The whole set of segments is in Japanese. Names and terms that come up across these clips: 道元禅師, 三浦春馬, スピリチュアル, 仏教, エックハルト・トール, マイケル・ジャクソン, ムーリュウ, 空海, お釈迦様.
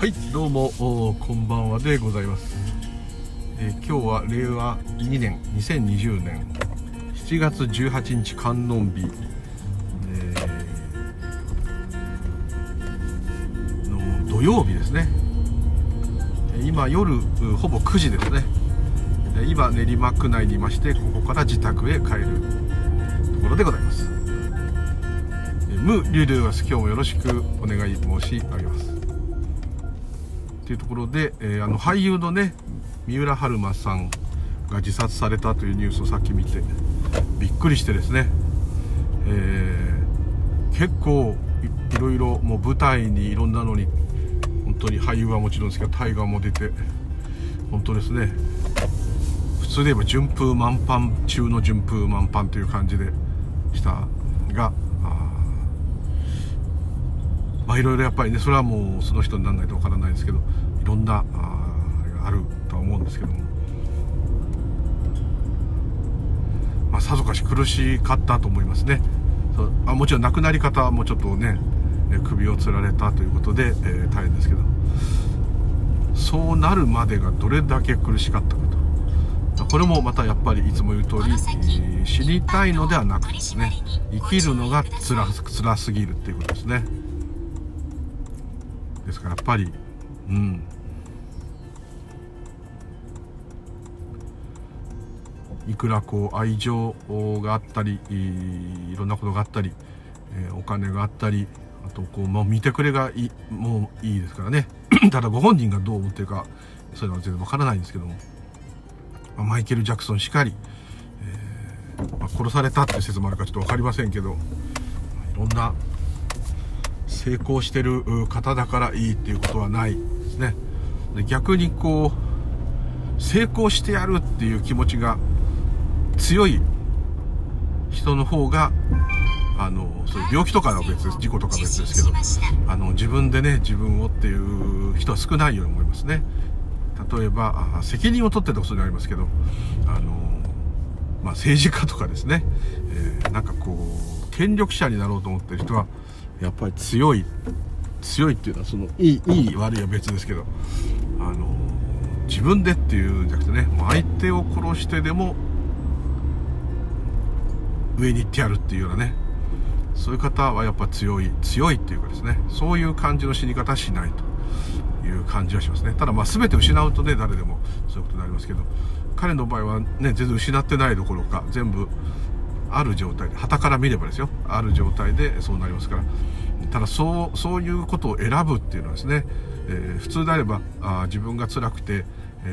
はい、どうもこんばんはでございます。今日は令和2年2020年7月18日観音日、の土曜日ですね。今夜ほぼ9時ですね。今練馬区内にいまして、ここから自宅へ帰るところでございます。ムーリュウでございます。今日もよろしくお願い申し上げます。というところで、俳優のね三浦春馬さんが自殺されたというニュースをさっき見てびっくりしてですね、結構いろいろもう舞台にいろんなのに本当に俳優はもちろんですけど大河も出て本当ですね、普通で言えば順風満帆中の順風満帆という感じでしたが、いろいろやっぱりね、それはもうその人にならないとわからないですけど、いろんなあるとは思うんですけども、まあ、さぞかし苦しかったと思いますね。もちろん亡くなり方もちょっとね首をつられたということで、大変ですけど、そうなるまでがどれだけ苦しかったかと、これもまたやっぱりいつも言う通り、死にたいのではなくてですね、生きるのが辛すぎるっていうことですね。ですからやっぱり、いくらこう愛情があったりいろんなことがあったり、お金があったり、あとこう、まあ、見てくれがもういいですからねただご本人がどう思ってるかそういうのは全然わからないんですけども、まあ、マイケル・ジャクソンしかり、まあ、殺されたって説もあるかちょっと分かりませんけど、いろんな成功してる方だからいいっていうことはないですね。で、逆にこう成功してやるっていう気持ちが強い人の方が、そういう病気とかは別です、事故とかは別ですけど、自分でね自分をっていう人は少ないように思いますね。例えば責任を取ってたことになりますけど、まあ、政治家とかですね、なんかこう権力者になろうと思ってる人はやっぱり強いっていうのはそのいい悪いは別ですけど、自分でっていうんじゃなくてね、もう相手を殺してでも上に行ってやるっていうようなね、そういう方はやっぱ強いっていうかですね、そういう感じの死に方はしないという感じはしますね。ただまあ全て失うとね、誰でもそういうことになりますけど、彼の場合はね全然失ってないどころか全部ある状態で、傍から見ればですよ、ある状態でそうなりますから。ただそういうことを選ぶっていうのはですね、普通であれば自分が辛くて、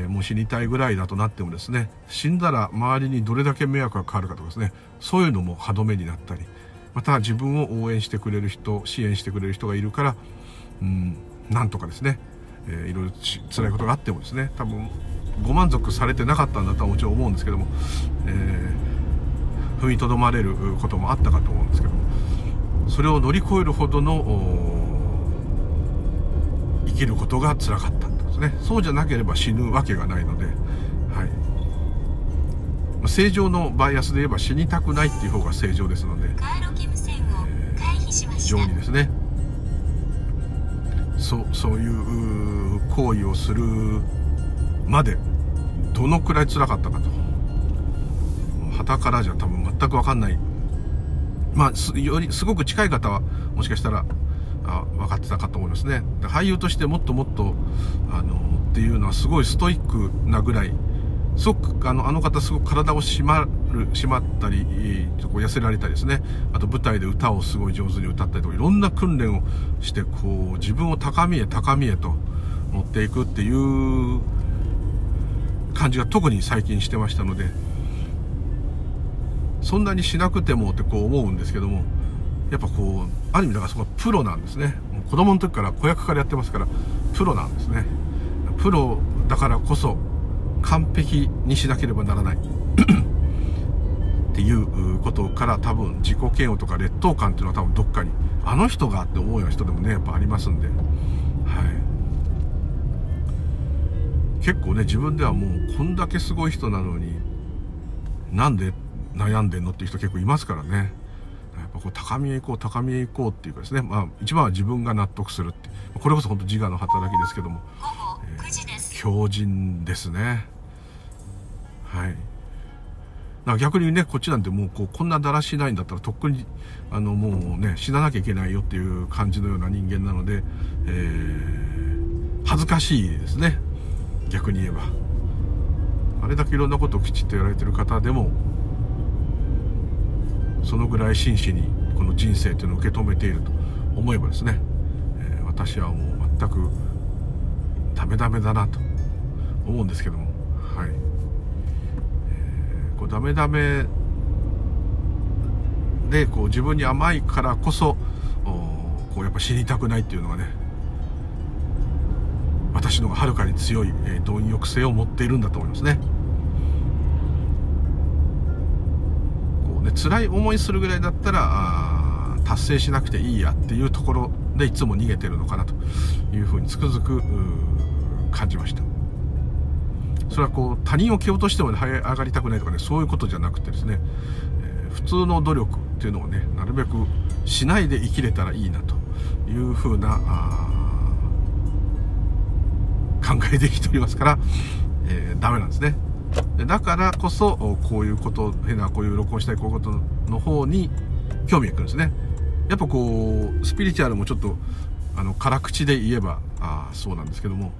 もう死にたいぐらいだとなってもですね、死んだら周りにどれだけ迷惑がかかるかとかですね、そういうのも歯止めになったり、また自分を応援してくれる人、支援してくれる人がいるから、なんとかですね、いろいろ辛いことがあってもですね、多分ご満足されてなかったんだとはもちろん思うんですけども、踏みとどまれることもあったかと思うんですけど、それを乗り越えるほどの生きることが辛かったんですね。そうじゃなければ死ぬわけがないので、はい、正常のバイアスで言えば死にたくないっていう方が正常ですので、非常にですね、そういう行為をするまでどのくらい辛かったかと。傍からじゃ多分全く分かんない、まあよりすごく近い方はもしかしたら分かってたかと思いますね。俳優としてもっともっとっていうのはすごいストイックなぐらい、すごくあの方すごく体を締まったり痩せられたりですね、あと舞台で歌をすごい上手に歌ったりとか、いろんな訓練をしてこう自分を高みへ高みへと持っていくっていう感じが特に最近してましたので。そんなにしなくてもってこう思うんですけども、やっぱこうある意味だからそこはプロなんですね。もう子供の時から子役からやってますからプロなんですね。プロだからこそ完璧にしなければならないっていうことから、多分自己嫌悪とか劣等感っていうのは多分どっかにあの人がって思うような人でもねやっぱありますんで、はい、結構ね自分ではもうこんだけすごい人なのになんで悩んでんのっていう人結構いますからね。やっぱこう高みへ行こう高みへ行こうっていうかですね、まあ、一番は自分が納得するっていう、これこそ本当自我の働きですけども、強靭ですね。はい。逆にね、こっちなんてもうこんなだらしないんだったらとっくにもうね死ななきゃいけないよっていう感じのような人間なので、恥ずかしいですね。逆に言えばあれだけいろんなことをきちっとやられてる方でもそのぐらい真摯にこの人生というのを受け止めていると思えばですね、私はもう全くダメだなと思うんですけども、はい。ダメでこう自分に甘いからこそこうやっぱ死にたくないっていうのがね、私の方がはるかに強い貪欲性を持っているんだと思いますね。こうね、辛い思いするぐらいだったら達成しなくていいやっていうところでいつも逃げてるのかなというふうにつくづく感じました。それはこう他人を蹴落としても這い上がりたくないとかね、そういうことじゃなくてですね、普通の努力っていうのをねなるべくしないで生きれたらいいなというふうな考えで生きておりますから、ダメなんですね。だからこそこういうこと変なこういう録音したいこういうことの方に興味がくるんですね。やっぱこうスピリチュアルもちょっと辛口で言えばそうなんですけども、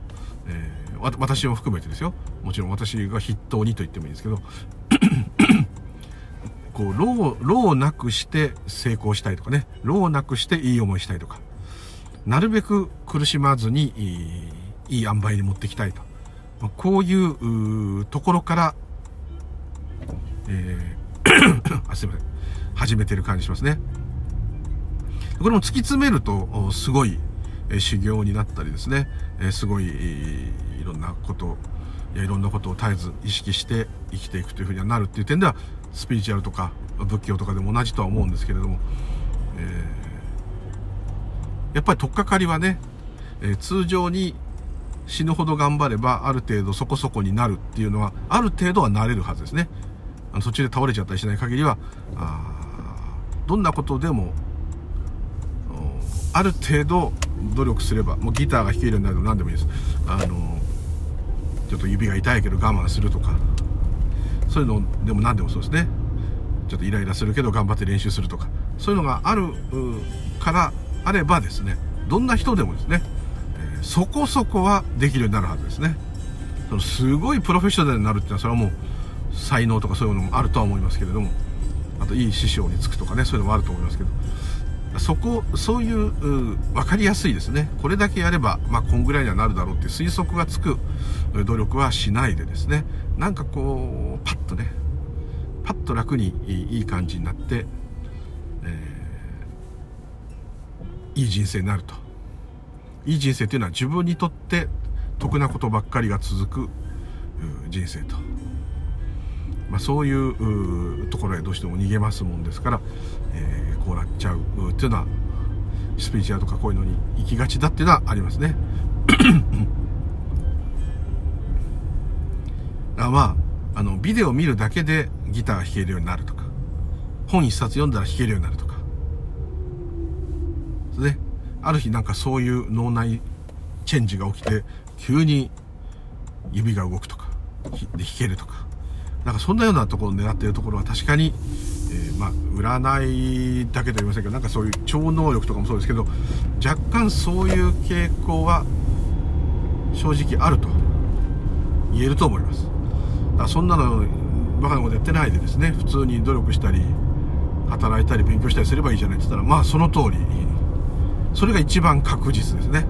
私も含めてですよ、もちろん私が筆頭にと言ってもいいんですけどこう労をなくして成功したいとかね、労をなくしていい思いしたいとか、なるべく苦しまずにいい塩梅に持っていきたいと、こういうところから、すいません、始めてる感じしますね。これも突き詰めるとすごい修行になったりですね、すごいいろんなこといろんなことを絶えず意識して生きていくというふうにはなるっていう点ではスピリチュアルとか仏教とかでも同じとは思うんですけれども、やっぱり取っかかりはね、通常に死ぬほど頑張ればある程度そこそこになるっていうのはある程度はなれるはずですね。途中で倒れちゃったりしない限りはどんなことでもある程度努力すれば、もうギターが弾けるようになるの何でもいいです。ちょっと指が痛いけど我慢するとか、そういうのでも何でもそうですね。ちょっとイライラするけど頑張って練習するとか、そういうのがあるからあればですね、どんな人でもですね、そこそこはできるようになるはずですね。そのすごいプロフェッショナルになるっていうのはそれはもう才能とかそういうのもあるとは思いますけれども、あといい師匠につくとかね、そういうのもあると思いますけど。そういう分かりやすいですね、これだけやれば、こんぐらいにはなるだろうって推測がつく努力はしないでですね、なんかこうパッと楽にいい感じになって、いい人生になると。いい人生というのは自分にとって得なことばっかりが続く人生と、そういうところへどうしても逃げますもんですから、こうなっちゃうっていうのはスピリチュアルとかこういうのに行きがちだっていうのはありますね。ビデオ見るだけでギターが弾けるようになるとか、本一冊読んだら弾けるようになるとか、それである日なんかそういう脳内チェンジが起きて急に指が動くとかで弾けるとか。なんかそんなようなところを狙っているところは確かに、占いだけと言いませんけど、なんかそういう超能力とかもそうですけど、若干そういう傾向は正直あると言えると思います。だからそんなのバカなことやってないでですね、普通に努力したり働いたり勉強したりすればいいじゃないって言ったら、その通り、それが一番確実ですね。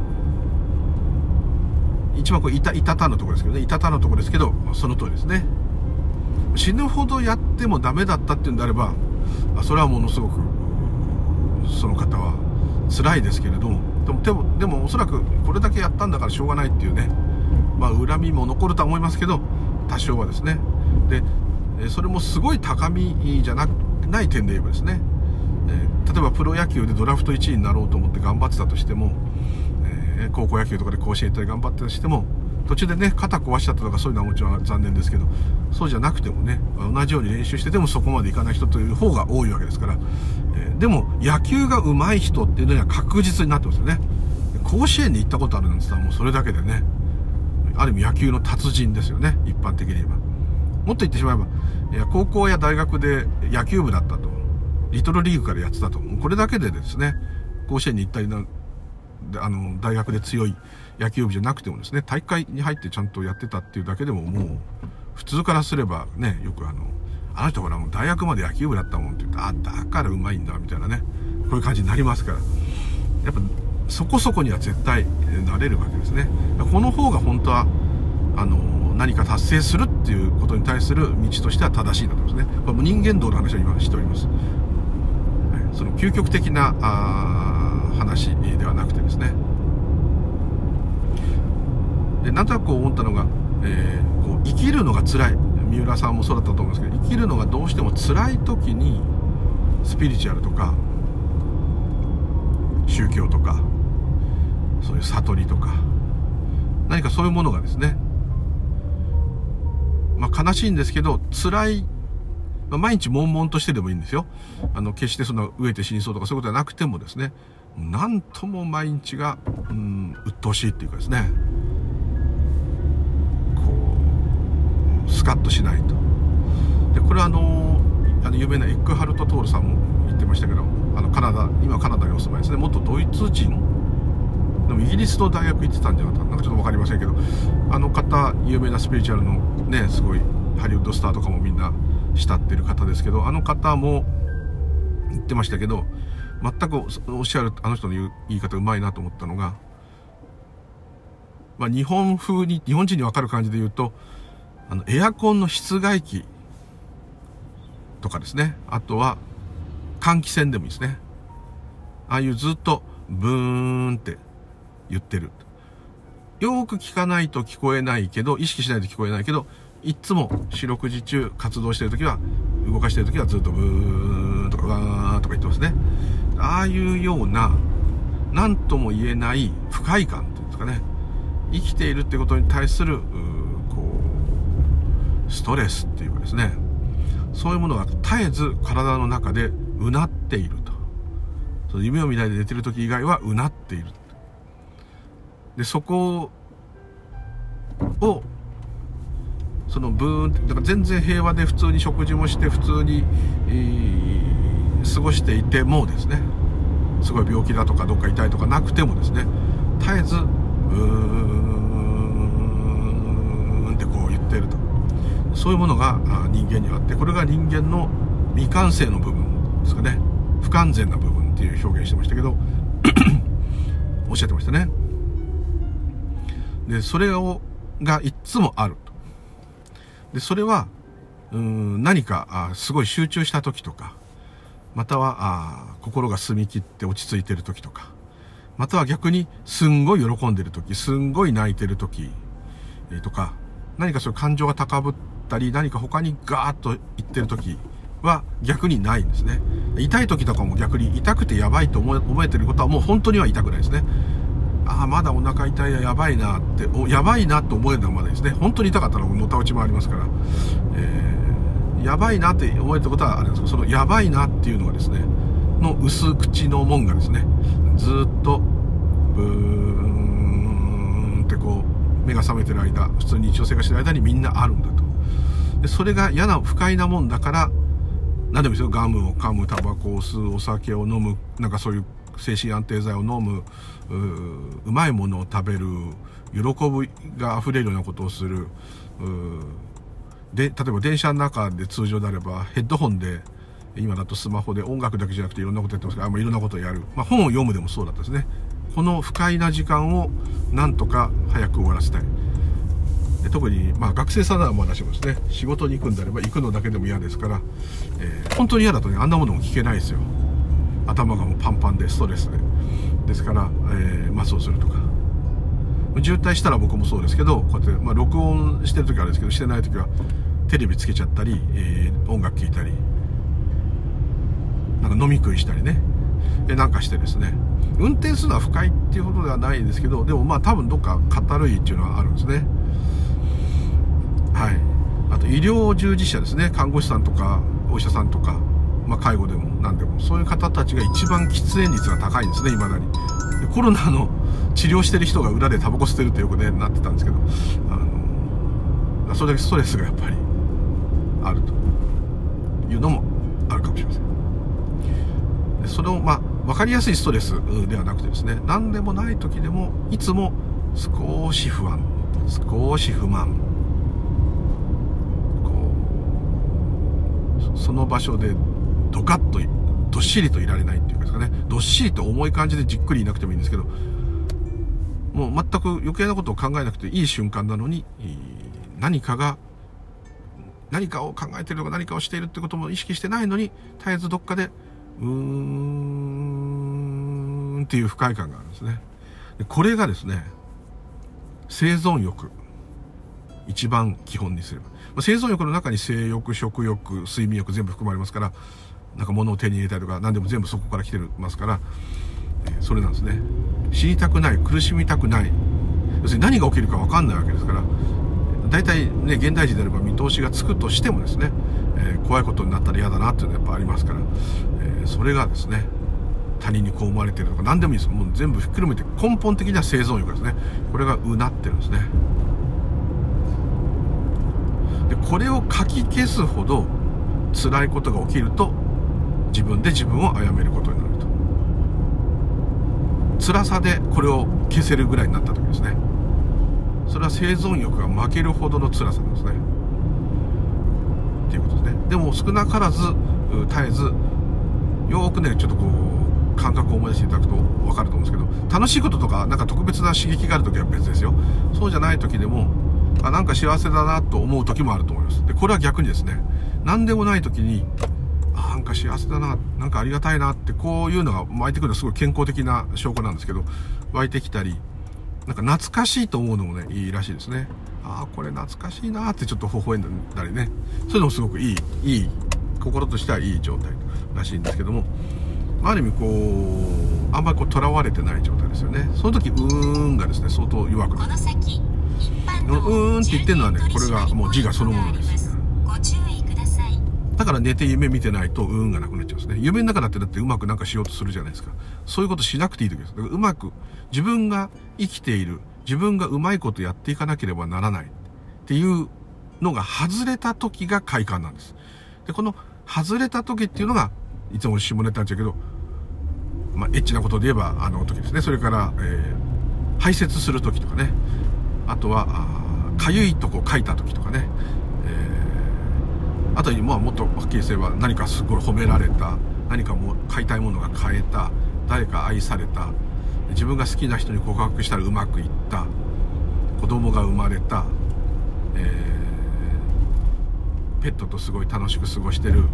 一番こういたたのところですけど、その通りですね。死ぬほどやってもダメだったっていうんであれば、それはものすごくその方は辛いですけれども、でもおそらくこれだけやったんだからしょうがないっていうね、恨みも残るとは思いますけど多少はですね。でそれもすごい高みじゃない点で言えばですね、例えばプロ野球でドラフト1位になろうと思って頑張ってたとしても、高校野球とかで甲子園行ったり頑張ってたとしても、途中でね肩壊しちゃったとかそういうのはもちろん残念ですけど、そうじゃなくてもね同じように練習しててもそこまでいかない人という方が多いわけですから、でも野球が上手い人っていうのには確実になってますよね。甲子園に行ったことあるなんて言ったらもうそれだけでね、ある意味野球の達人ですよね。一般的に言えばもっと言ってしまえば高校や大学で野球部だったと、リトルリーグからやってたと、これだけでですね甲子園に行ったりな大学で強い野球部じゃなくてもですね、大会に入ってちゃんとやってたっていうだけでももう普通からすればね、よくあの人ほらもう大学まで野球部だったもんって言って、あだからうまいんだみたいなね、こういう感じになりますから、やっぱそこそこには絶対なれるわけですね。この方が本当は何か達成するっていうことに対する道としては正しいんだと思いますね。これも人間道の話を今しております。その究極的な話ではなくてですね。でなんとなく思ったのが、こう生きるのが辛い、三浦さんもそうだったと思うんですけど、生きるのがどうしても辛い時にスピリチュアルとか宗教とかそういう悟りとか何かそういうものがですね、まあ悲しいんですけど辛い、まあ、毎日悶々としてでもいいんですよ。決してそんな飢えて死にそうとかそういうことはなくてもですね、なんとも毎日が鬱陶しいっていうかですね、こうスカッとしないと。でこれは有名なエックハルト・トールさんも言ってましたけど、今カナダにお住まいですね、元ドイツ人でもイギリスの大学行ってたんじゃなかったなんかちょっと分かりませんけど、あの方有名なスピリチュアルのねすごいハリウッドスターとかもみんな慕ってる方ですけど、あの方も言ってましたけど、全くおっしゃるあの人の言い方うまいなと思ったのが、まあ、日本人に分かる感じで言うとエアコンの室外機とかですね、あとは換気扇でもいいですね。ああいうずっとブーンって言ってる。よく聞かないと聞こえないけど、意識しないと聞こえないけど、いつも四六時中活動してるときは、動かしてるときはずっとブーンとかワーンとか言ってますね。ああいうような、なんとも言えない不快感っていうんですかね。生きているってことに対する、こう、ストレスっていうかですね。そういうものが絶えず体の中でうなっていると。その夢を見ないで寝てる時以外はうなっている。で、そこを、そのブーンって、だから全然平和で普通に食事もして、普通に、過ごしていてもですね、すごい病気だとかどっか痛いとかなくてもですね、絶えず、うーんってこう言っていると。そういうものが人間にはあって、これが人間の未完成の部分ですかね。不完全な部分っていう表現してましたけどおっしゃってましたね。でそれがいつもあると。でそれは何かすごい集中した時とか、または心が澄み切って落ち着いてる時とか、または逆にすんごい喜んでる時、すんごい泣いてる時とか、何かそういう感情が高ぶったり、何か他にガーッといってる時は逆にないんですね。痛い時とかも逆に痛くてやばいと思えてることはもう本当には痛くないですね。ああまだお腹痛いやばいなってやばいなと思えるのはまだですね。本当に痛かったらもた落ちもありますから、やばいなって思えることはあれですけど、そのやばいなっていうのがですねの薄口の門がですねずっとブーンってこう目が覚めてる間、普通に日常生活してる間にみんなあるんだと。でそれが嫌な不快なもんだから、何でもいいですよ。ガムを噛む、タバコを吸う、お酒を飲む、なんかそういう精神安定剤を飲む、うまいものを食べる、喜びが溢れるようなことをする。で例えば電車の中で通常であればヘッドホンで、今だとスマホで音楽だけじゃなくていろんなことやってますから、いろんなことをやる、本を読むでもそうだったですね。この不快な時間をなんとか早く終わらせたい。で特に、学生さんならまだしもですね、仕事に行くんであれば行くのだけでも嫌ですから、本当に嫌だとね、あんなものも聞けないですよ。頭がもうパンパンでストレスでですから、そうするとか渋滞したら僕もそうですけど、こうやって、録音してる時はあれですけどしてない時はテレビつけちゃったり、音楽聴いたりなんか飲み食いしたりね、なんかしてですね、運転するのは不快っていうことではないですけど、でも多分どっかかたるいっていうのはあるんですね。はい、あと医療従事者ですね、看護師さんとかお医者さんとか、まあ、介護でも何でもそういう方たちが一番喫煙率が高いんですね、いまだに。でコロナの治療してる人が裏でタバコ吸ってるってよくねなってたんですけど、それだけストレスがやっぱりあるというのもあるかもしれません。それをまあ分かりやすいストレスではなくてですね、何でもない時でもいつも少し不安、少し不満、こうその場所でドカッとどっしりといられないっていうかですかね、どっしりと重い感じでじっくりいなくてもいいんですけど、もう全く余計なことを考えなくていい瞬間なのに、何かを考えているとか何かをしているってことも意識してないのに、絶えずどっかでうーんっていう不快感があるんですね。でこれがですね、生存欲、一番基本にすれば、生存欲の中に性欲、食欲、睡眠欲全部含まれますから、なんか物を手に入れたりとか何でも全部そこから来てますから、それなんですね。死にたくない、苦しみたくない、要するに何が起きるか分かんないわけですから、大体ね、現代人であれば見通しがつくとしてもですね、怖いことになったら嫌だなっていうのはやっぱありますから、それがですね、他人にこう思われているとか何でもいいです、もう全部ひっくるめて根本的な生存欲ですね、これがうなってるんですね。でこれをかき消すほど辛いことが起きると、自分で自分を殺めることになると、辛さでこれを消せるぐらいになった時ですね、それは生存欲が負けるほどの辛さなんですねっていうことですね。でも少なからず絶えずよくね、ちょっとこう感覚を思い出していただくと分かると思うんですけど、楽しいこととかなんか特別な刺激がある時は別ですよ、そうじゃない時でもなんか幸せだなと思う時もあると思います。でこれは逆にですね、何でもない時になんか幸せだな、なんかありがたいなって、こういうのが湧いてくるのはすごい健康的な証拠なんですけど、湧いてきたり、なんか懐かしいと思うのもね、いいらしいですね。ああこれ懐かしいなってちょっと微笑んだりね、そういうのもすごくいい心としてはいい状態らしいんですけども、ある意味こうあんまりとらわれてない状態ですよね。その時うーんがですね、相当弱くなる。うーんって言ってるのはね、これがもう自我そのものです。だから寝て夢見てないと運がなくなっちゃうんですね。夢の中だって、だってうまくなんかしようとするじゃないですか。そういうことしなくていい時です。だからうまく自分が生きている、自分がうまいことやっていかなければならないっていうのが外れた時が快感なんです。でこの外れた時っていうのがいつも下ネタになっちゃうけど、まあエッチなことで言えばあの時ですね。それから、排泄する時とかね、あとはかゆいとこかいた時とかね、あとに、まあ、もっとはっきりすれば何かすごい褒められた、何かもう買いたいものが買えた、誰か愛された、自分が好きな人に告白したらうまくいった、子供が生まれた、ペットとすごい楽しく過ごしてる、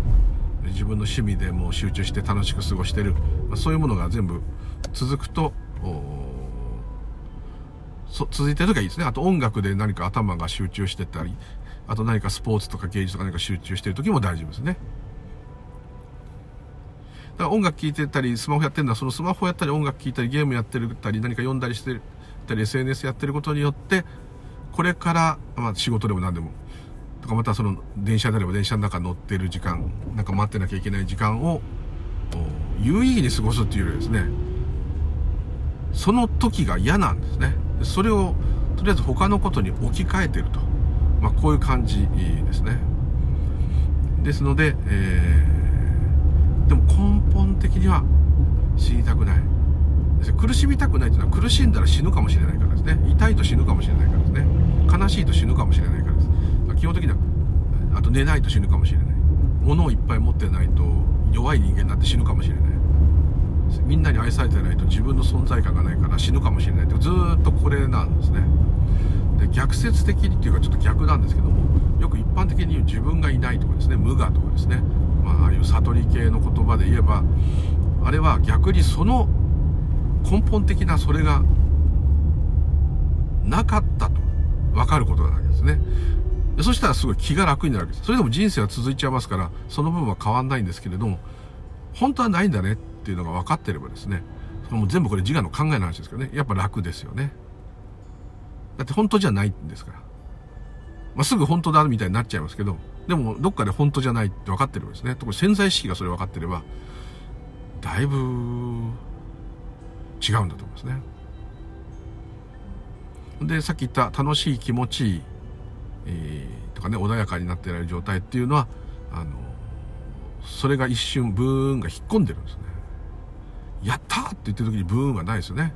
自分の趣味でもう集中して楽しく過ごしてる、そういうものが全部続くと続いてる時はいいですね。あと音楽で何か頭が集中してたり、あと何かスポーツとか芸術とか何か集中してる時も大丈夫ですね。だから音楽聴いてたりスマホやってるのは、そのスマホやったり音楽聴いたりゲームやってるたり何か読んだりしてたり SNS やってることによって、これから、まあ、仕事でも何でもとか、またその電車であれば電車の中乗ってる時間、なんか待ってなきゃいけない時間を有意義に過ごすっていうよりですね、その時が嫌なんですね。それをとりあえず他のことに置き換えてると、まあ、こういう感じですね。ですので、でも根本的には死にたくない、苦しみたくないというのは、苦しんだら死ぬかもしれないからですね、痛いと死ぬかもしれないからですね、悲しいと死ぬかもしれないからです。基本的には、あと寝ないと死ぬかもしれない、物をいっぱい持ってないと弱い人間になって死ぬかもしれない、みんなに愛されてないと自分の存在感がないから死ぬかもしれないって、ずっとこれなんですね。で逆説的にっていうかちょっと逆なんですけども、よく一般的に言う自分がいないとかですね、無我とかですね、まあ、ああいう悟り系の言葉で言えば、あれは逆にその根本的なそれがなかったと分かることなわけですね。そしたらすごい気が楽になるわけです。それでも人生は続いちゃいますから、その部分は変わんないんですけれども、本当はないんだねっていうのが分かってればですね、もう全部これ自我の考えの話ですけどね、やっぱ楽ですよね。だって本当じゃないんですから。すぐ本当だみたいになっちゃいますけど、でもどっかで本当じゃないって分かってるんですね。特に潜在意識がそれ分かってればだいぶ違うんだと思いますね。で、さっき言った楽しい、気持ちいい、とかね、穏やかになっていられる状態っていうのは、それが一瞬ブーンが引っ込んでるんですね。やったーって言ってる時にブーンはないですよね。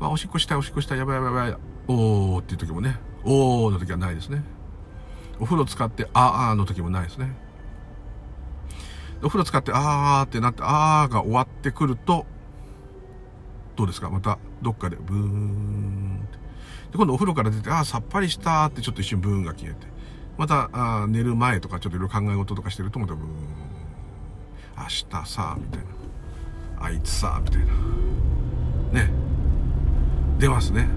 まあ、おしっこしたい、おしっこしたい、やばいやばいやばい、おーっていう時もね、おーの時はないですね。お風呂使ってあーあーの時もないですね。お風呂使ってあーってなって、あーが終わってくると、どうですか、またどっかでブーンって。で、今度お風呂から出て、さっぱりしたーってちょっと一瞬ブーンが消えて。また、寝る前とかちょっといろいろ考え事とかしてると、またブーン。明日さ、みたいな。あいつさ、みたいな。ね。出ますね。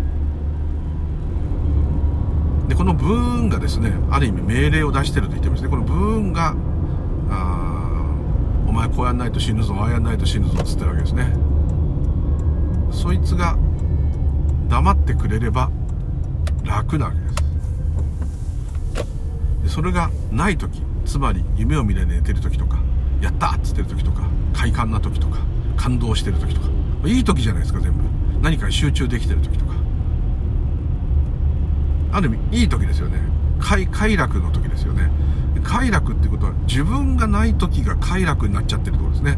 で、このブーンがですね、ある意味命令を出してると言ってますね。このブーンが、お前こうやんないと死ぬぞ、ああやんないと死ぬぞって言ってるわけですね。そいつが黙ってくれれば楽なわけです。で、それがない時、つまり夢を見て寝てる時とか、やったーっつってる時とか、快感な時とか、感動してる時とか、いい時じゃないですか。全部何かに集中できてる時とか、ある意味いい時ですよね。快楽の時ですよね。快楽ってことは自分がない時が快楽になっちゃってるところですね。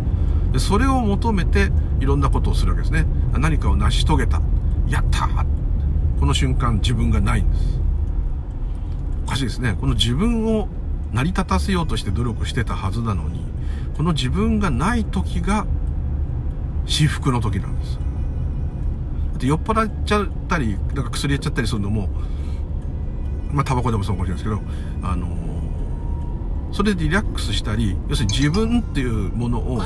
で、それを求めていろんなことをするわけですね。何かを成し遂げた、やったー、この瞬間自分がないんです。おかしいですね。この自分を成り立たせようとして努力してたはずなのに、この自分がない時が至福の時なんです。だって酔っ払っちゃったり、なんか薬やっちゃったりするのも、まあタバコでもそうかもしれないですけど、それでリラックスしたり、要するに自分っていうものを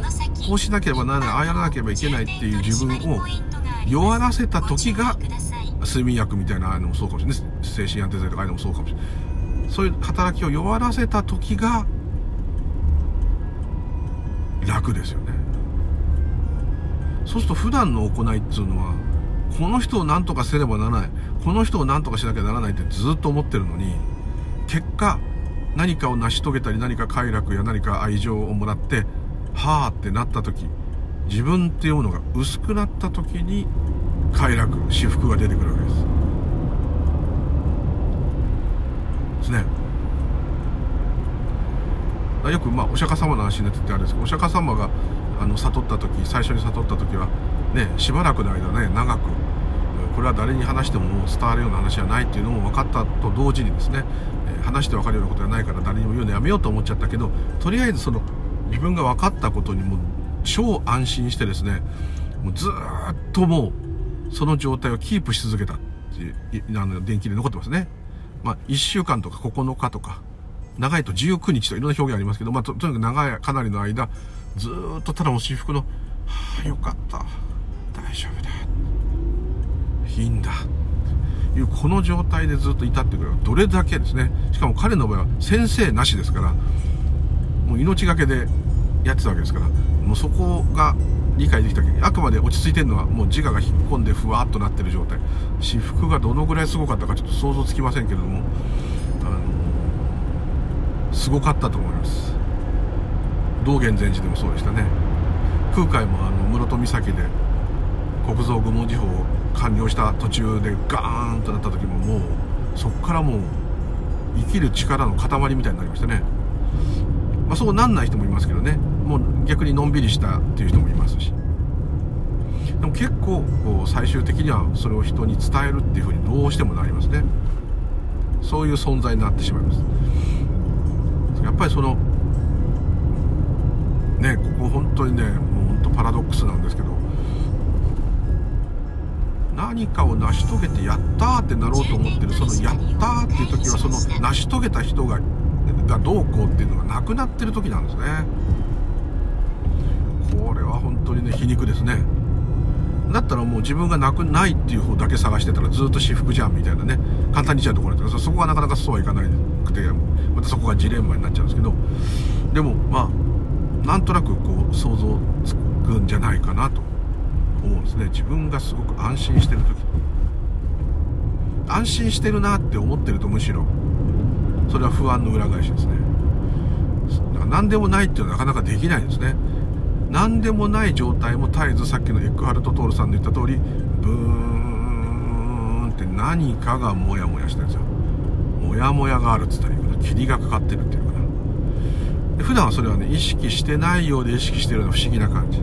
こうしなければならない、ああやらなければいけないっていう自分を弱らせた時が、睡眠薬みたいなのもそうかもしれない、精神安定剤とかああいうのもそうかもしれない、そういう働きを弱らせた時が楽ですよね。そうすると普段の行いっていうのは、この人を何とかせねばならない、この人を何とかしなきゃならないってずっと思ってるのに、結果何かを成し遂げたり、何か快楽や何か愛情をもらって、はーってなった時、自分っていうものが薄くなった時に快楽、至福が出てくるわけですね。よく、まあお釈迦様の話になっててあれですけど、お釈迦様が悟った時、最初に悟った時はね、しばらくの間ね、長くこれは誰に話しても伝わるような話じゃないっていうのも分かったと同時にですね、話して分かるようなことはないから誰にも言うのやめようと思っちゃったけど、とりあえずその自分が分かったことにもう超安心してですね、もうずーっともうその状態をキープし続けたっていう電気で残ってますね。まあ1週間とか9日とか、長いと19日といろんな表現ありますけど、まあ とにかく長い、かなりの間ずーっとただもう至福の、はあ、よかった、大丈夫だ、いいんだというこの状態でずっといたってくれば、どれだけですね、しかも彼の場合は先生なしですから、もう命がけでやってたわけですから、もうそこが理解できたけど、あくまで落ち着いてるのはもう自我が引っ込んでふわっとなってる状態、至福がどのぐらいすごかったかちょっと想像つきませんけれども、すごかったと思います。道元禅師でもそうでしたね。空海も室戸岬で国蔵愚問寺法を完了した途中でガーンとなった時も、もうそこからもう生きる力の塊みたいになりましたね。まあそうなんない人もいますけどね、もう逆にのんびりしたっていう人もいますし、でも結構こう最終的にはそれを人に伝えるっていうふうにどうしてもなりますね。そういう存在になってしまいます。やっぱりそのね、ここ本当にね、もう本当パラドックスなんですけど、何かを成し遂げてやったーってなろうと思ってる、そのやったーっていう時は、その成し遂げた人がどうこうっていうのがなくなってる時なんですね。これは本当にね、皮肉ですね。だったらもう自分がないっていう方だけ探してたらずっと至福じゃんみたいなね、簡単に言っちゃうところなんですけど、そこがなかなかそうはいかなくて、またそこがジレンマになっちゃうんですけど、でもまあなんとなくこう想像つくんじゃないかなと思うんですね。自分がすごく安心してる時、安心してるなって思ってると、むしろそれは不安の裏返しですね。だから何でもないっていうのはなかなかできないんですね。何でもない状態も絶えず、さっきのエックハルト・トールさんの言った通り、ブーンって何かがモヤモヤしてるんですよ。モヤモヤがあるって言ったらいいかな、霧がかかってるっていうかな。で普段はそれはね、意識してないようで意識してるのは不思議な感じ。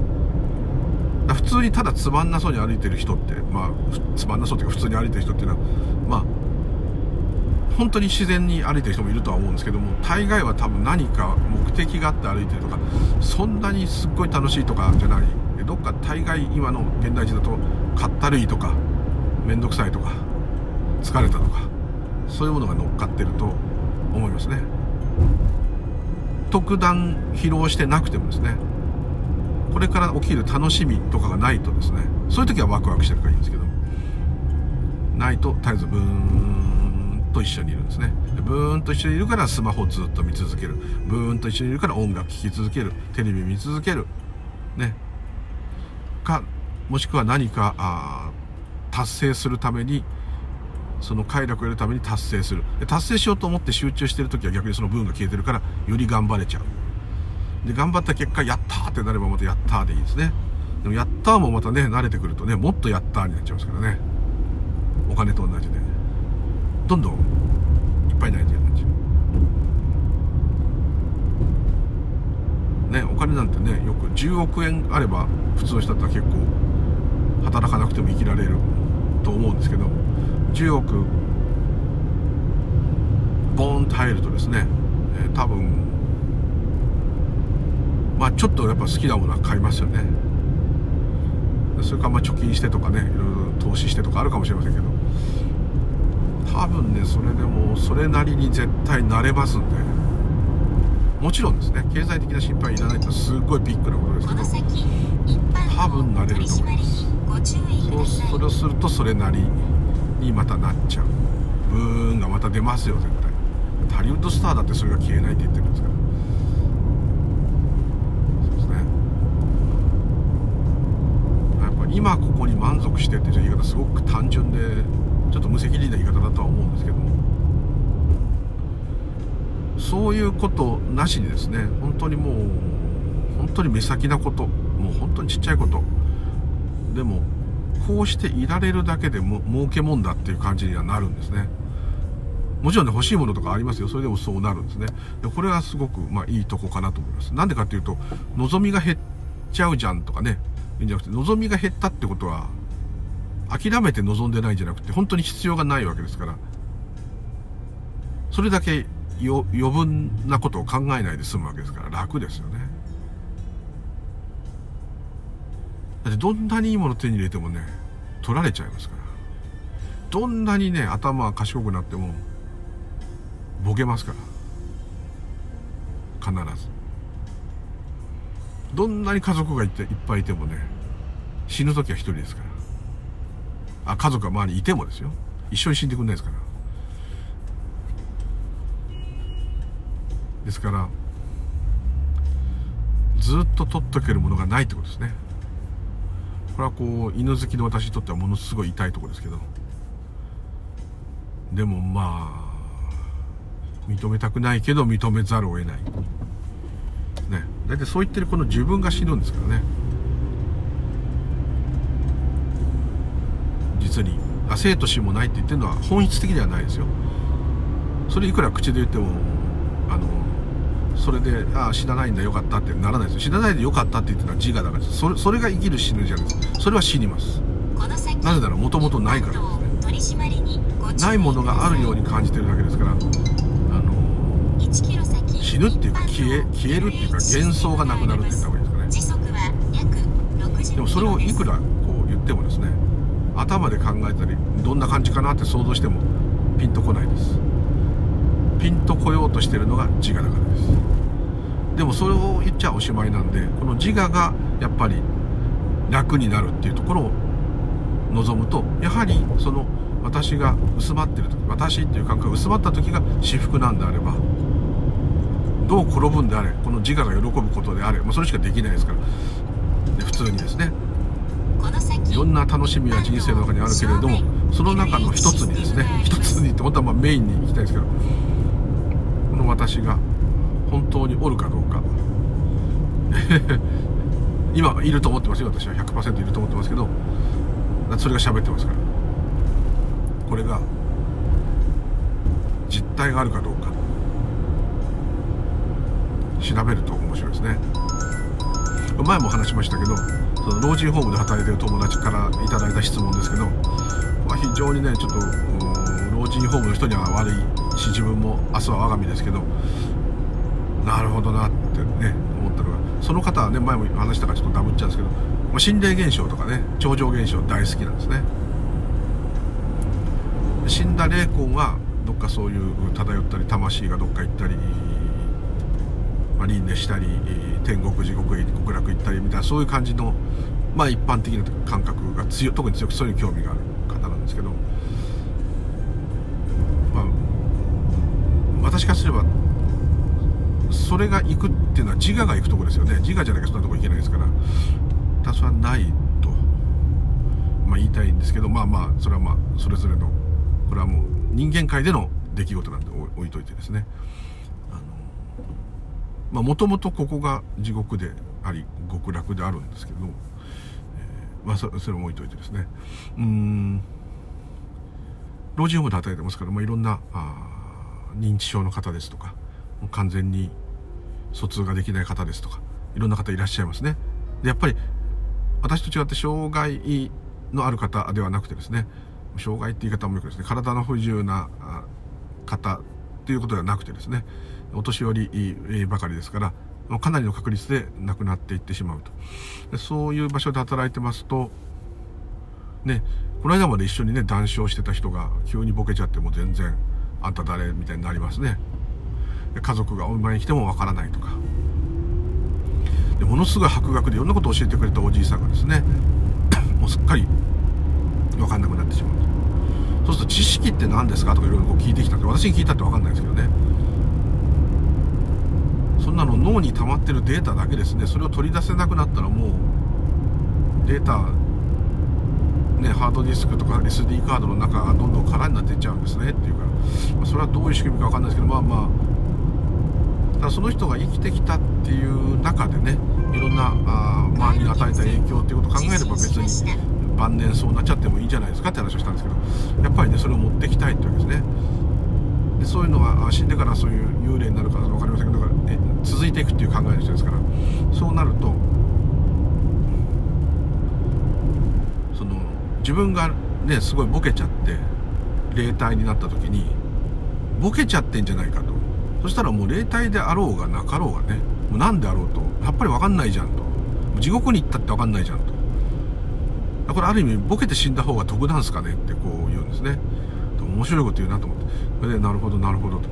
普通にただつまんなそうに歩いてる人って、まあ、つまんなそうというか普通に歩いてる人っていうのは、まあ、本当に自然に歩いてる人もいるとは思うんですけども、大概は多分何か目的があって歩いてるとか、そんなにすっごい楽しいとかじゃない。どっか大概今の現代人だと、かったるいとか、めんどくさいとか、疲れたとか、そういうものが乗っかってると思いますね。特段疲労してなくてもですね、これから起きる楽しみとかがないとですね、そういう時はワクワクしてるからいいんですけど、ないと絶えずブーンと一緒にいるんですね。ブーンと一緒にいるからスマホをずっと見続ける。ブーンと一緒にいるから音楽聴き続ける。テレビ見続ける。ね。か、もしくは何か達成するために、その快楽を得るために達成する。達成しようと思って集中してる時は逆にそのブーンが消えてるから、より頑張れちゃう。で頑張った結果、やったーってなればまたやったーでいいですね。でもやったーもまたね、慣れてくるとね、もっとやったーになっちゃいますからね。お金と同じで、ね、どんどんいっぱいないとやらないでしょ。ね、お金なんてね、よく10億円あれば普通の人だったら結構働かなくても生きられると思うんですけど、10億ボーンと入るとですね、多分まあちょっとやっぱ好きなものは買いますよね。それからまあ貯金してとかね、いろいろ投資してとかあるかもしれませんけど、多分ね、それでもそれなりに絶対なれますんで、もちろんですね、経済的な心配いらないってすごいビッグなことですけど、多分なれると思います。それをするとそれなりにまたなっちゃう。ブーンがまた出ますよ、絶対。ハリウッドスターだってそれが消えないって言ってるんですから。今ここに満足してっていう言い方、すごく単純でちょっと無責任な言い方だとは思うんですけども、そういうことなしにですね、本当にもう本当に目先なこと、もう本当にちっちゃいことでもこうしていられるだけでも儲けもんだっていう感じにはなるんですね。もちろんね、欲しいものとかありますよ。それでもそうなるんですね。でこれはすごくまあいいとこかなと思います。なんでかっていうと、望みが減っちゃうじゃんとかね、いいんじゃなくて、望みが減ったってことは諦めて望んでないんじゃなくて、本当に必要がないわけですから、それだけ余分なことを考えないで済むわけですから、楽ですよね。だってどんなにいいもの手に入れてもね、取られちゃいますから。どんなにね、頭が賢くなってもボケますから、必ず。どんなに家族がいっぱいいてもね、死ぬ時は一人ですから。家族が周りにいてもですよ、一緒に死んでくんないですから。ですからずっと取っとけるものがないってことですね。これはこう、犬好きの私にとってはものすごい痛いところですけど、でもまあ認めたくないけど認めざるを得ないね。だいたいそう言ってるこの自分が死ぬんですからね。実に生と死もないって言ってるのは本質的ではないですよ。それいくら口で言っても、それで死なないんだよかったってならないですよ。死なないでよかったって言ってるのは自我だからです。それが生きる死ぬじゃないです。それは死にます。なぜならもともとないからですね。ないものがあるように感じてるだけですから、死ぬっていうか消えるっていうか、幻想がなくなるって言った方がいいですかね。でもそれをいくらこう言ってもですね、頭で考えたりどんな感じかなって想像してもピンとこないです。ピンとこようとしてるのが自我だからです。でもそれを言っちゃおしまいなんで、この自我がやっぱり楽になるっていうところを望むと、やはりその私が薄まってる時、私っていう感覚が薄まった時が至福なんであれば、どう転ぶんであれ、この自我が喜ぶことであれ、まあ、それしかできないですから。で普通にですね、いろんな楽しみは人生の中にあるけれども、その中の一つにですね、一つにって本当はまあメインに行きたいですけど、この私が本当におるかどうか今はいると思ってますよ。私は 100% いると思ってますけど、それが喋ってますから、これが実態があるかどうか調べると面白いですね。前も話しましたけど、その老人ホームで働いてる友達からいただいた質問ですけど、非常にね、ちょっと老人ホームの人には悪いし、自分も明日は我が身ですけど、なるほどなってね思ったのが、その方はね前も話したからちょっとダブっちゃうんですけど、心霊現象とかね超常現象大好きなんですね。死んだ霊魂がどっかそういう漂ったり、魂がどっか行ったり、輪廻したり、天国地獄へ極楽行ったりみたいな、そういう感じのまあ一般的な感覚が強い、特に強くそういう興味がある方なんですけど、まあ私からすればそれが行くっていうのは自我が行くとこですよね。自我じゃなきゃそんなとこ行けないですから、私はないと、まあ、言いたいんですけど、まあまあそれはまあそれぞれの、これはもう人間界での出来事なんで置いといてですね、もともとここが地獄であり極楽であるんですけど、まあそれも置いといてですね、老人ホームで働いてますから、まあ、いろんな認知症の方ですとか、完全に疎通ができない方ですとか、いろんな方いらっしゃいますね。でやっぱり私と違って障害のある方ではなくてですね、障害って言い方もよくですね、体の不自由な方ということではなくてですね、お年寄りばかりですから、かなりの確率で亡くなっていってしまうと。でそういう場所で働いてますとね、この間まで一緒にね談笑してた人が急にボケちゃって、もう全然あんた誰みたいになりますね。で家族がお見舞いに来てもわからないとかで、ものすごい博学でいろんなことを教えてくれたおじいさんがですね、もうすっかり分かんなくなってしまう。そうすると知識って何ですかとかいろいろ聞いてきたんで、私に聞いたって分かんないですけどね、そんなの脳に溜まってるデータだけですね。それを取り出せなくなったらもうデータ、ね、ハードディスクとか SD カードの中がどんどん空になっていっちゃうんですねっていうから、それはどういう仕組みか分かんないですけど、まあまあただその人が生きてきたっていう中でね、いろんな周りに与えた影響っていうことを考えれば、別に晩年そうなっちゃってもいいんじゃないですかって話をしたんですけど、やっぱりねそれを持ってきたいってわけですね。でそういうのは死んでからそういう幽霊になるか分かりませんけど、だから、ね、続いていくっていう考えの人ですから、そうなるとその自分がねすごいボケちゃって霊体になった時に、ボケちゃってんじゃないかと。そしたらもう霊体であろうがなかろうがね、もう何であろうとやっぱり分かんないじゃんと、地獄に行ったって分かんないじゃんと。これある意味ボケて死んだ方が得なんですかねってこう言うんですね。面白いこと言うなと思って、それでなるほどなるほどと。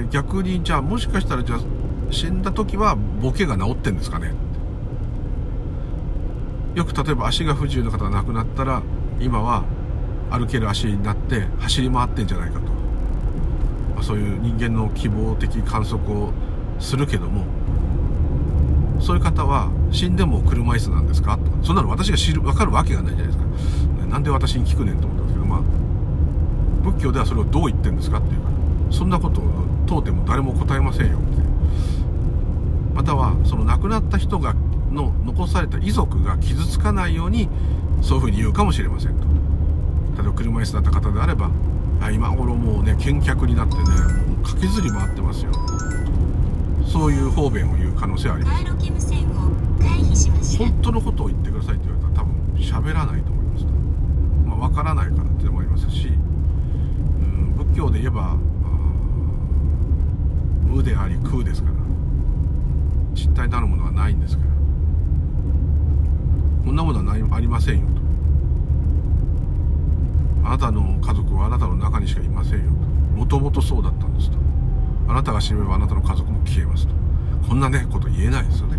で逆にじゃあもしかしたらじゃあ死んだ時はボケが治ってんですかねって。よく例えば足が不自由な方が亡くなったら、今は歩ける足になって走り回ってんじゃないかと、そういう人間の希望的観測をするけども、そういう方は死んでも車椅子なんですかとか、そんなの私が分かるわけがないじゃないですか。なんで私に聞くねんと思ったんですけど、まあ仏教ではそれをどう言ってんですかっていうから、そんなことを問うても誰も答えませんよって。またはその亡くなった人がの残された遺族が傷つかないようにそういうふうに言うかもしれませんと。例えば車椅子だった方であれば、今頃もうね健脚になってね、もう駆けずり回ってますよ、そういう方便を言う可能性はあります。本当のことを言ってくださいって言われたら多分喋らないと思いますと。まあ、分からないからっていうのもありますし、仏教で言えば無であり空ですから、実体なるものはないんですから、こんなものは何もありませんよと。あなたの家族はあなたの中にしかいませんよと。もともとそうだったんですと。あなたが死ねばあなたの家族も消えますと。こんなねこと言えないですよね。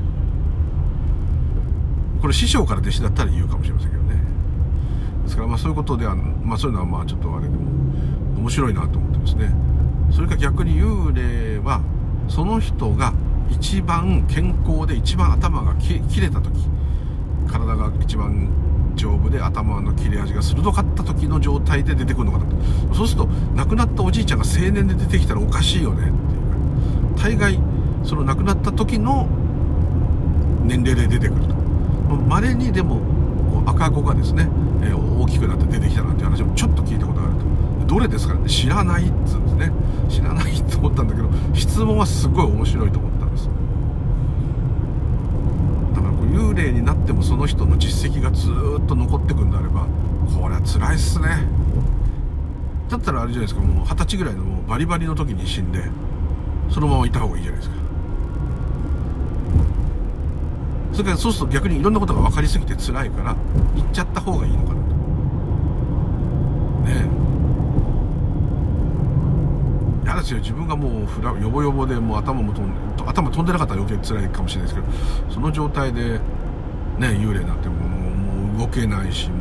これ師匠から弟子だったら言うかもしれませんけどね。ですからまあそういうことでは、まあそういうのはまあちょっとあれでも面白いなと思ってますね。それか逆に幽霊はその人が一番健康で一番頭が切れた時、体が一番丈夫で頭の切れ味が鋭かった時の状態で出てくるのかなと。そうすると亡くなったおじいちゃんが青年で出てきたらおかしいよねっていうか、大概その亡くなった時の年齢で出てくると。まれにでも赤子がですね、大きくなって出てきたなんて話もちょっと聞いたことがあると。どれですかね、知らないって言うんですね。知らないと思ったんだけど、質問はすごい面白いと思ったんです。だからこう幽霊になってもその人の実績がずっと残ってくるんであれば、これは辛いっすね。だったらあれじゃないですか、もう20歳ぐらいのもうバリバリの時に死んでそのままいた方がいいじゃないですか。それからそうすると逆にいろんなことが分かりすぎて辛いから、行っちゃった方がいいのかなと。ねえ、嫌ですよ。自分がもうヨボヨボでもう頭飛んでなかったら余計辛いかもしれないですけど、その状態で、ね、幽霊になってももう動けないし、も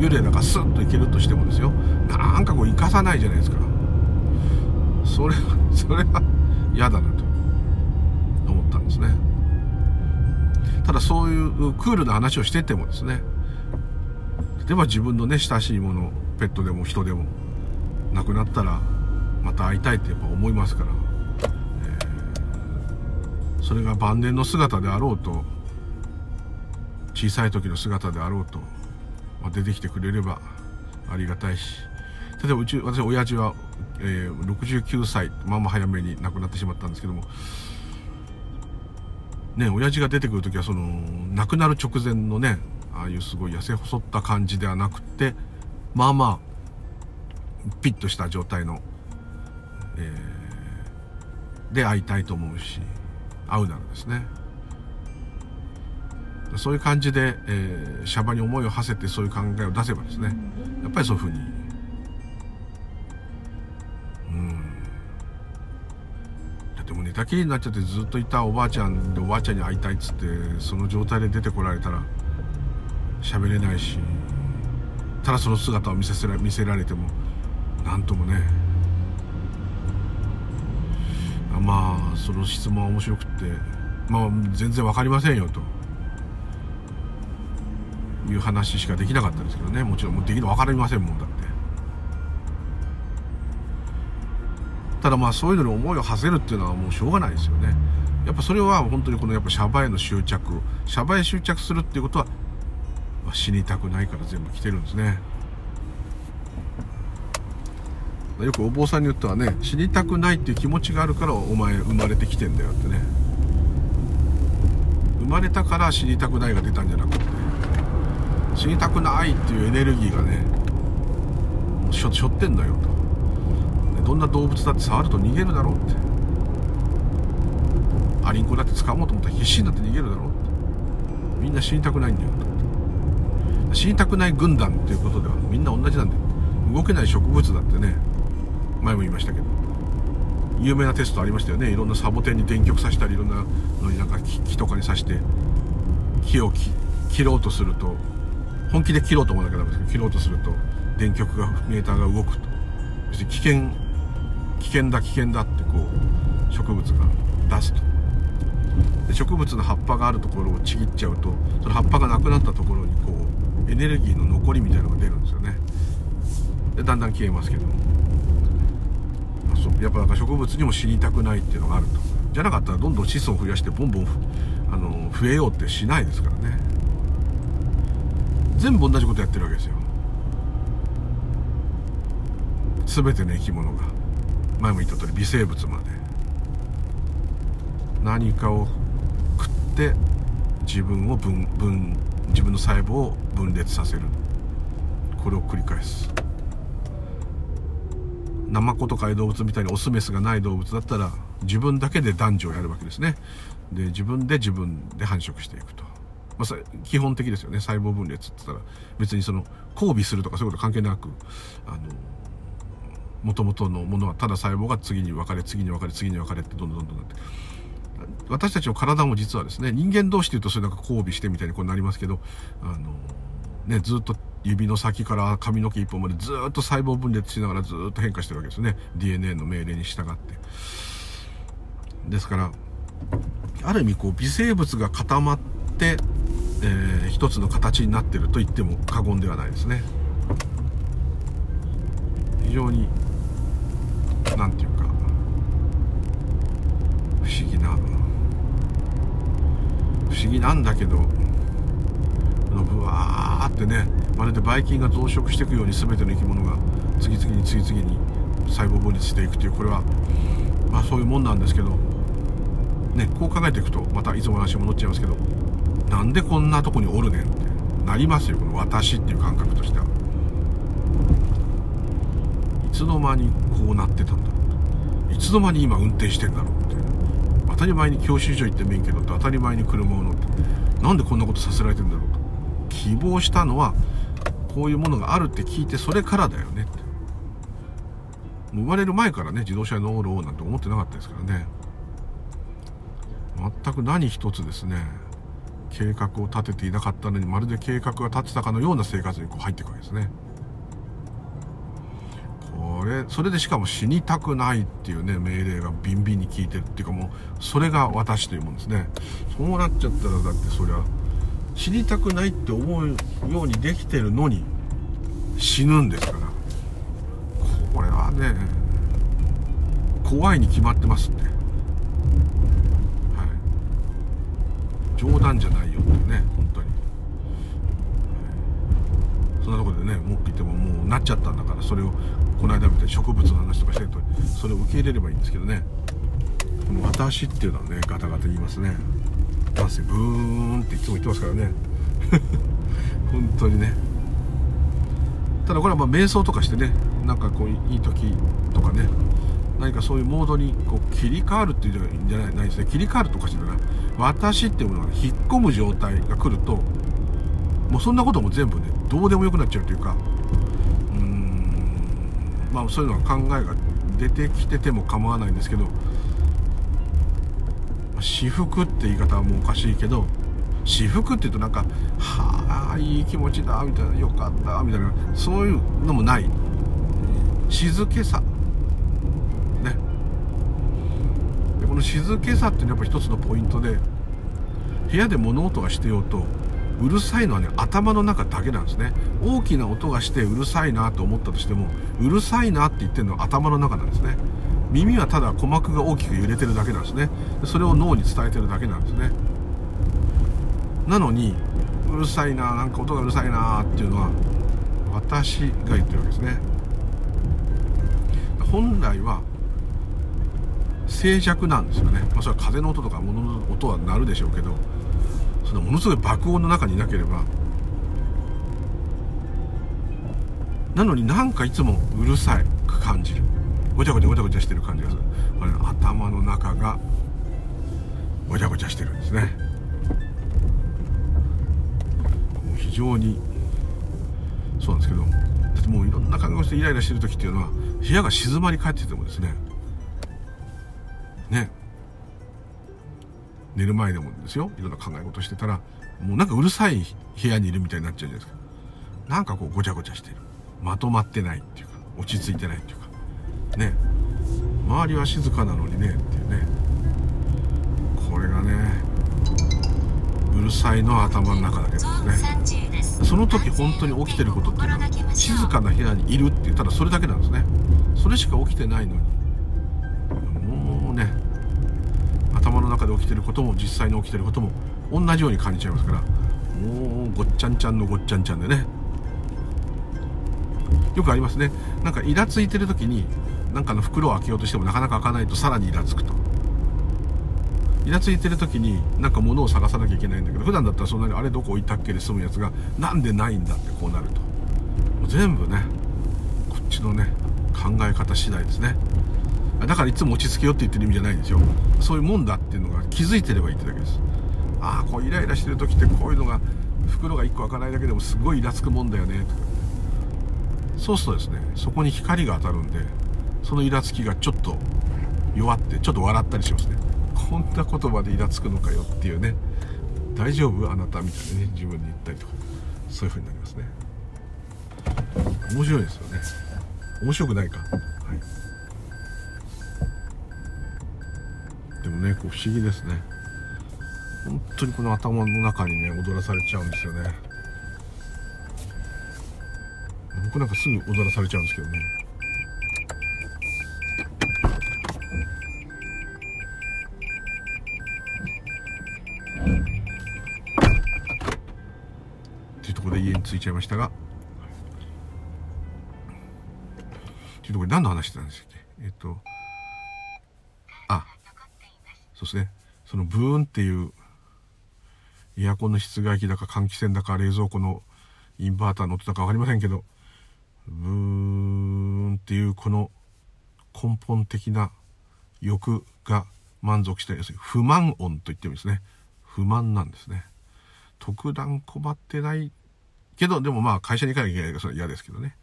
う幽霊なんかスッといけるとしてもですよ、なんかこう生かさないじゃないですか。それは嫌だなと思ったんですね。ただそういうクールな話をしててもですね、例えば自分のね、親しいもの、ペットでも人でも亡くなったらまた会いたいってやっぱ思いますから、それが晩年の姿であろうと小さい時の姿であろうと、まあ、出てきてくれればありがたいし、例えば私親父は、69歳、まあまあ早めに亡くなってしまったんですけどもね、親父が出てくるときはその亡くなる直前のね、ああいうすごい痩せ細った感じではなくて、まあまあピッとした状態の、で会いたいと思うし、会うならですね、そういう感じで、シャバに思いを馳せてそういう考えを出せばですね、やっぱりそういうふうに、でも寝たきりになっちゃってずっといたおばあちゃんで、おばあちゃんに会いたいっつってその状態で出てこられたら喋れないし、ただその姿を見せられても何ともね、まあその質問は面白くって、まあ全然わかりませんよという話しかできなかったですけどね。もちろんもうできるの分かりませんもんだって。ただまあそういうのに思いを馳せるっていうのはもうしょうがないですよね。やっぱそれは本当にこのやっぱシャバへの執着、シャバへ執着するっていうことは、まあ、死にたくないから全部来てるんですね。よくお坊さんによってはね、死にたくないっていう気持ちがあるからお前生まれてきてんだよってね、生まれたから死にたくないが出たんじゃなくて、死にたくないっていうエネルギーがねしょってんだよと。どんな動物だって触ると逃げるだろうって、アリンコだって掴もうと思ったら必死になって逃げるだろうって、みんな死にたくないんだよと。死にたくない軍団っていうことではみんな同じなんだよ。動けない植物だってね、前も言いましたけど、有名なテストありましたよね。いろんなサボテンに電極刺したり、いろんなのになんか木とかに刺して木を切ろうとすると、本気で切ろうと思わなきゃダメですけど、切ろうとすると電極が、メーターが動くと、そして危険だってこう植物が出すと。で、植物の葉っぱがあるところをちぎっちゃうと、その葉っぱがなくなったところにこうエネルギーの残りみたいなのが出るんですよね。でだんだん消えますけども、やっぱなんか植物にも死にたくないっていうのがあると。じゃなかったらどんどん子孫を増やしてボンボン増えようってしないですからね。全部同じことやってるわけですよ、全ての生き物が。前も言った通り、微生物まで何かを食って自分の細胞を分裂させる、これを繰り返す。ナマコとかいう動物みたいにオスメスがない動物だったら自分だけで男女をやるわけですね。で自分で繁殖していくと、まあ、それ基本的ですよね。細胞分裂って言ったら別にその交尾するとかそういうこと関係なく、もともとのものはただ細胞が次に分かれってどんどんなって、私たちの体も実はですね、人間同士でいうとそれなんか交尾してみたいにこうなりますけど、ね、ずっと指の先から髪の毛一本までずっと細胞分裂しながらずっと変化してるわけですね。 DNA の命令に従って。ですからある意味こう微生物が固まって一つの形になっていると言っても過言ではないですね。非常になんていうか不思議なんだけど、ブワーってね、まるでばい菌が増殖していくように全ての生き物が次々に細胞分裂していくという、これはまあそういうもんなんですけどね。こう考えていくとまたいつもの話に戻っちゃいますけど、なんでこんなとこにおるねんってなりますよ、この私っていう感覚としては。いつの間にこうなってたんだろう、いつの間に今運転してんだろうって、当たり前に教習所行って免許取って当たり前に車を乗って、なんでこんなことさせられてんだろうと。希望したのはこういうものがあるって聞いてそれからだよねって。生まれる前からね、自動車に乗ろうなんて思ってなかったですからね。全く何一つですね、計画を立てていなかったのに、まるで計画が立てたかのような生活にこう入っていくわけですね。これそれでしかも死にたくないっていうね、命令がビンビンに効いてるっていうか、もうそれが私というもんですね。そうなっちゃったら、だってそりゃ死にたくないって思うようにできてるのに死ぬんですから、これはね怖いに決まってますって。冗談じゃないよってね、本当に。そんなところでね、文句言ってももうなっちゃったんだから、それをこの間みたいに植物の話とかしてると、それを受け入れればいいんですけどね。この私っていうのはね、ガタガタ言いますね。男性ブーンっていつも言ってますからね。本当にね。ただこれはまあ瞑想とかしてね、なんかこういい時とかね、何かそういうモードにこう切り替わるっていうんじゃないですね。切り替わるとかしてるな。私っていうものが引っ込む状態が来ると、もうそんなことも全部ね、どうでもよくなっちゃうというか、まあそういうのは考えが出てきてても構わないんですけど、私服って言い方はもうおかしいけど、私服って言うとなんか、はあいい気持ちだみたいな、よかったみたいな、そういうのもない、静けさの静けさっていうのはやっぱ一つのポイントで、部屋で物音がしてようとうるさいのはね、頭の中だけなんですね。大きな音がしてうるさいなと思ったとしても、うるさいなって言ってるのは頭の中なんですね。耳はただ鼓膜が大きく揺れてるだけなんですね。それを脳に伝えてるだけなんですね。なのにうるさいな、なんか音がうるさいなっていうのは私が言ってるわけですね。本来は静寂なんですよね。まあ、それは風の音とか物の音は鳴るでしょうけど、そのものすごい爆音の中にいなければ。なのになんかいつもうるさい感じる、ごちゃごちゃごちゃごちゃしてる感じがする。これ頭の中がごちゃごちゃしてるんですね。もう非常にそうなんですけど、だってもういろんな感覚をしてイライラしてる時っていうのは、部屋が静まり返っててもですね。ね、寝る前でもですよ、いろんな考え事してたら、もうなんかうるさい部屋にいるみたいになっちゃうじゃないですか。なんかこうごちゃごちゃしてる、まとまってないっていうか、落ち着いてないっていうかね、周りは静かなのにねっていうね。これがね、うるさいのは頭の中だけですね。その時本当に起きてることっていうのは、静かな部屋にいるっていう、ただそれだけなんですね。それしか起きてないのにね、頭の中で起きてることも実際に起きてることも同じように感じちゃいますから、もうごっちゃんちゃんのごっちゃんちゃんでね。よくありますね、なんかイラついてる時になんかの袋を開けようとしてもなかなか開かないとさらにイラつくと。イラついてる時になんか物を探さなきゃいけないんだけど、普段だったらそんなにあれどこ置いたっけで済むやつが、なんでないんだってこうなると、もう全部ねこっちのね考え方次第ですね。だからいつも落ち着けよって言ってる意味じゃないんですよ。そういうもんだっていうのが気づいてればいいってだけです。ああ、こうイライラしてる時ってこういうのが、袋が1個開かないだけでもすごいイラつくもんだよねとか。そうするとですね、そこに光が当たるんで、そのイラつきがちょっと弱ってちょっと笑ったりしますね。こんな言葉でイラつくのかよっていうね、大丈夫あなたみたいなね、自分に言ったりとか、そういう風になりますね。面白いですよね。面白くないか。はい。でもね、こう不思議ですね。本当にこの頭の中にね踊らされちゃうんですよね。僕なんかすぐ踊らされちゃうんですけどね。っていうところで家に着いちゃいましたが、っていうところで何の話してたんですっけ。そうですね、そのブーンっていうエアコンの室外機だか換気扇だか冷蔵庫のインバーターの音だか分かりませんけど、ブーンっていうこの根本的な欲が満足したい、要するに不満音といってもですね、不満なんですね。特段困ってないけど、でもまあ会社に行かなきゃいけないからそれは嫌ですけどね。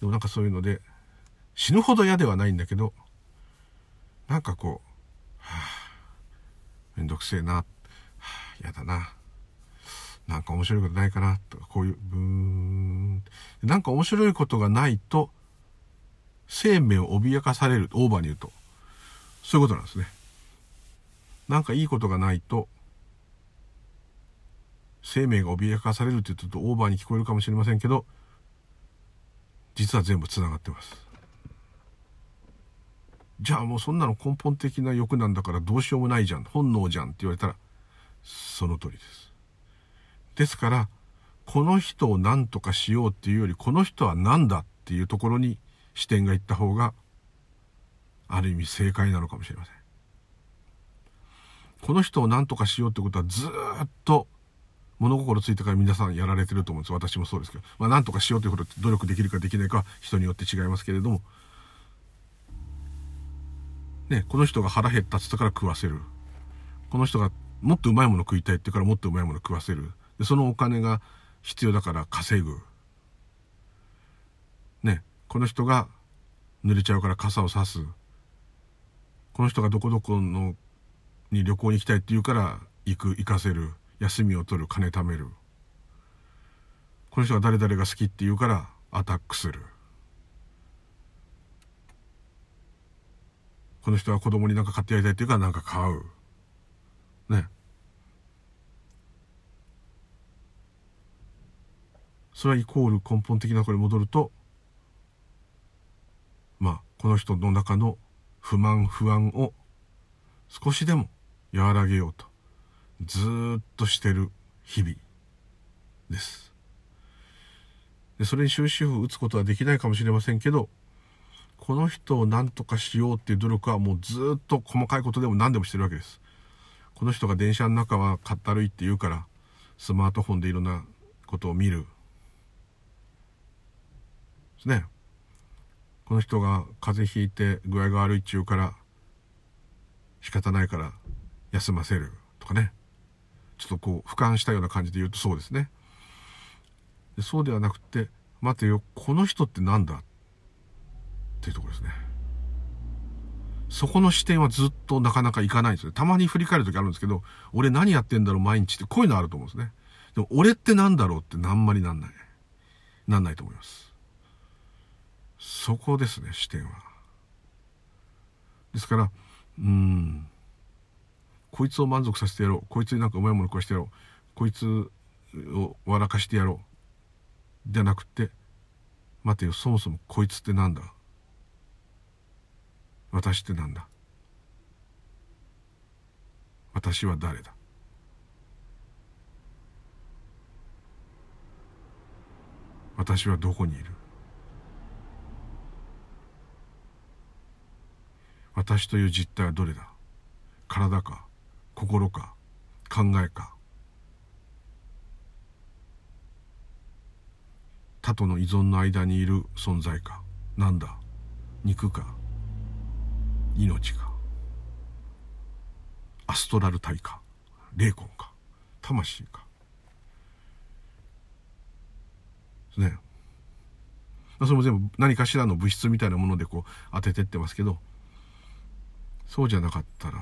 でもなんかそういうので死ぬほど嫌ではないんだけど、なんかこう、はあ、めんどくせえな、はあ、やだな、なんか面白いことないかなとか、こういうブーン、なんか面白いことがないと生命を脅かされる、オーバーに言うとそういうことなんですね。なんかいいことがないと生命が脅かされるって言うとオーバーに聞こえるかもしれませんけど、実は全部つながってます。じゃあもうそんなの根本的な欲なんだからどうしようもないじゃん、本能じゃんって言われたらその通りです。ですからこの人を何とかしようっていうより、この人は何だっていうところに視点がいった方がある意味正解なのかもしれません。この人を何とかしようってことはずっと物心ついてから皆さんやられてると思うんです。私もそうですけど、まあ何とかしようということって努力できるかできないかは人によって違いますけれどもね、この人が腹減ったっつったから食わせる。この人がもっとうまいもの食いたいって言うからもっとうまいもの食わせる。で、そのお金が必要だから稼ぐ。ね、この人が濡れちゃうから傘を差す。この人がどこどこのに旅行に行きたいって言うから行かせる。休みを取る、金貯める。この人が誰々が好きって言うからアタックする。この人は子供に何か買ってやりたいっていうから何か買う。ね。それはイコール根本的なこれに戻ると、まあこの人の中の不満不安を少しでも和らげようとずーっとしてる日々です。で、それに終止符を打つことはできないかもしれませんけど、この人を何とかしようっていう努力はもうずっと細かいことでも何でもしてるわけです。この人が電車の中はかったるいって言うからスマートフォンでいろんなことを見る。ですね。この人が風邪ひいて具合が悪いって言うから仕方ないから休ませるとかね。ちょっとこう俯瞰したような感じで言うとそうですね。で、そうではなくて、待てよ、この人ってなんだ？っていうところですね。そこの視点はずっとなかなかいかないんですよ。たまに振り返る時あるんですけど、俺何やってんだろう毎日って、こういうのあると思うんですね。でも俺ってなんだろうって何まりなんないと思います。そこですね、視点は。ですから、こいつを満足させてやろう、こいつになんかうまいもの食わしてやろう、こいつを笑かしてやろうじゃなくて、待てよ、そもそもこいつってなんだ、私ってなんだ、私は誰だ、私はどこにいる、私という実体はどれだ、体か心か考えか、他との依存の間にいる存在か、なんだ、肉か命か、アストラル体か、霊魂か、魂かですね。それも全部何かしらの物質みたいなものでこう当ててってますけど、そうじゃなかったら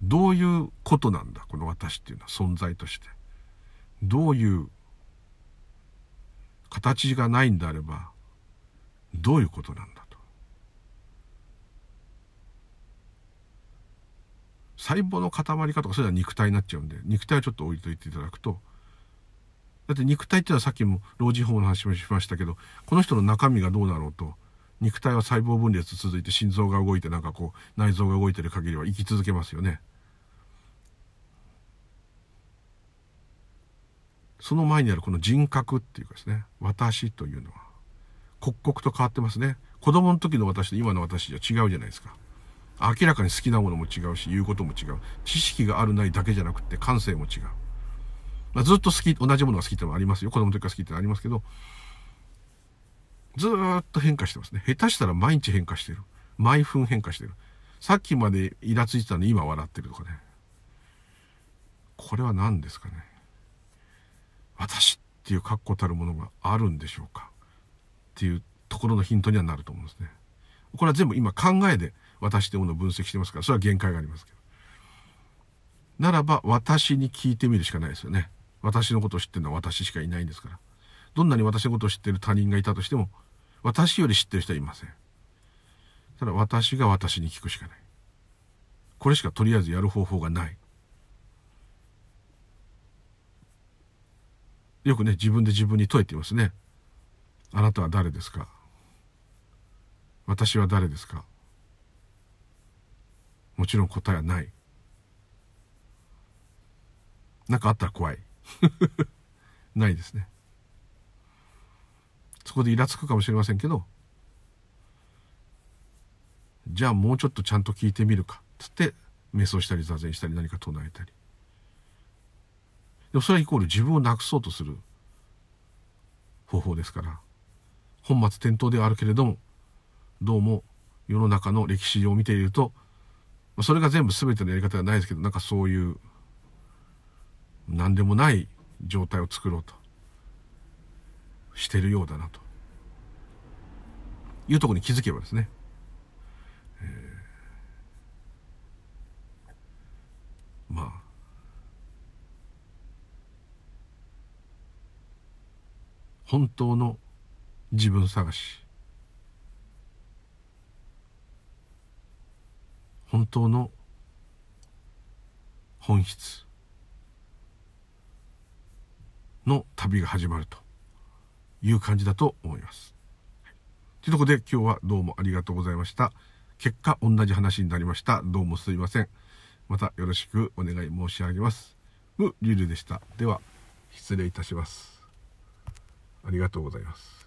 どういうことなんだ、この私っていうのは存在としてどういう形がないんであればどういうことなんだ、細胞の塊かとか、それは肉体になっちゃうんで、肉体はちょっと置いといていただくと、だって肉体っていうのはさっきも老人ホームの話もしましたけど、この人の中身がどうなろうと、肉体は細胞分裂続いて心臓が動いてなんかこう内臓が動いてる限りは生き続けますよね。その前にあるこの人格っていうかですね、私というのは刻々と変わってますね。子供の時の私と今の私じゃ違うじゃないですか。明らかに好きなものも違うし、言うことも違う。知識があるないだけじゃなくて感性も違う。まあ、ずっと好き、同じものが好きってのもありますよ。子供の時から好きってのありますけど、ずーっと変化してますね。下手したら毎日変化してる。毎分変化してる。さっきまでイラついてたのに今笑ってるとかね。これは何ですかね。私っていう確固たるものがあるんでしょうかっていうところのヒントにはなると思うんですね。これは全部今考えで私というものを分析してますから、それは限界がありますけど。ならば私に聞いてみるしかないですよね。私のことを知ってるのは私しかいないんですから。どんなに私のことを知ってる他人がいたとしても、私より知ってる人はいません。ただ私が私に聞くしかない。これしかとりあえずやる方法がない。よくね、自分で自分に問えていますね。あなたは誰ですか？私は誰ですか？もちろん答えはない。なんかあったら怖い。ないですね。そこでイラつくかもしれませんけど、じゃあもうちょっとちゃんと聞いてみるかっつって瞑想したり座禅したり何か唱えたり。でもそれはイコール自分をなくそうとする方法ですから、本末転倒ではあるけれども、どうも世の中の歴史を見ていると、それが全部全てのやり方ではないですけど、なんかそういう何でもない状態を作ろうとしてるようだなというところに気づけばですね、まあ本当の自分探し、本当の本質の旅が始まるという感じだと思います。というところで今日はどうもありがとうございました。結果同じ話になりました。どうもすいません。またよろしくお願い申し上げます。ムリュウリュウでした。では失礼いたします。ありがとうございます。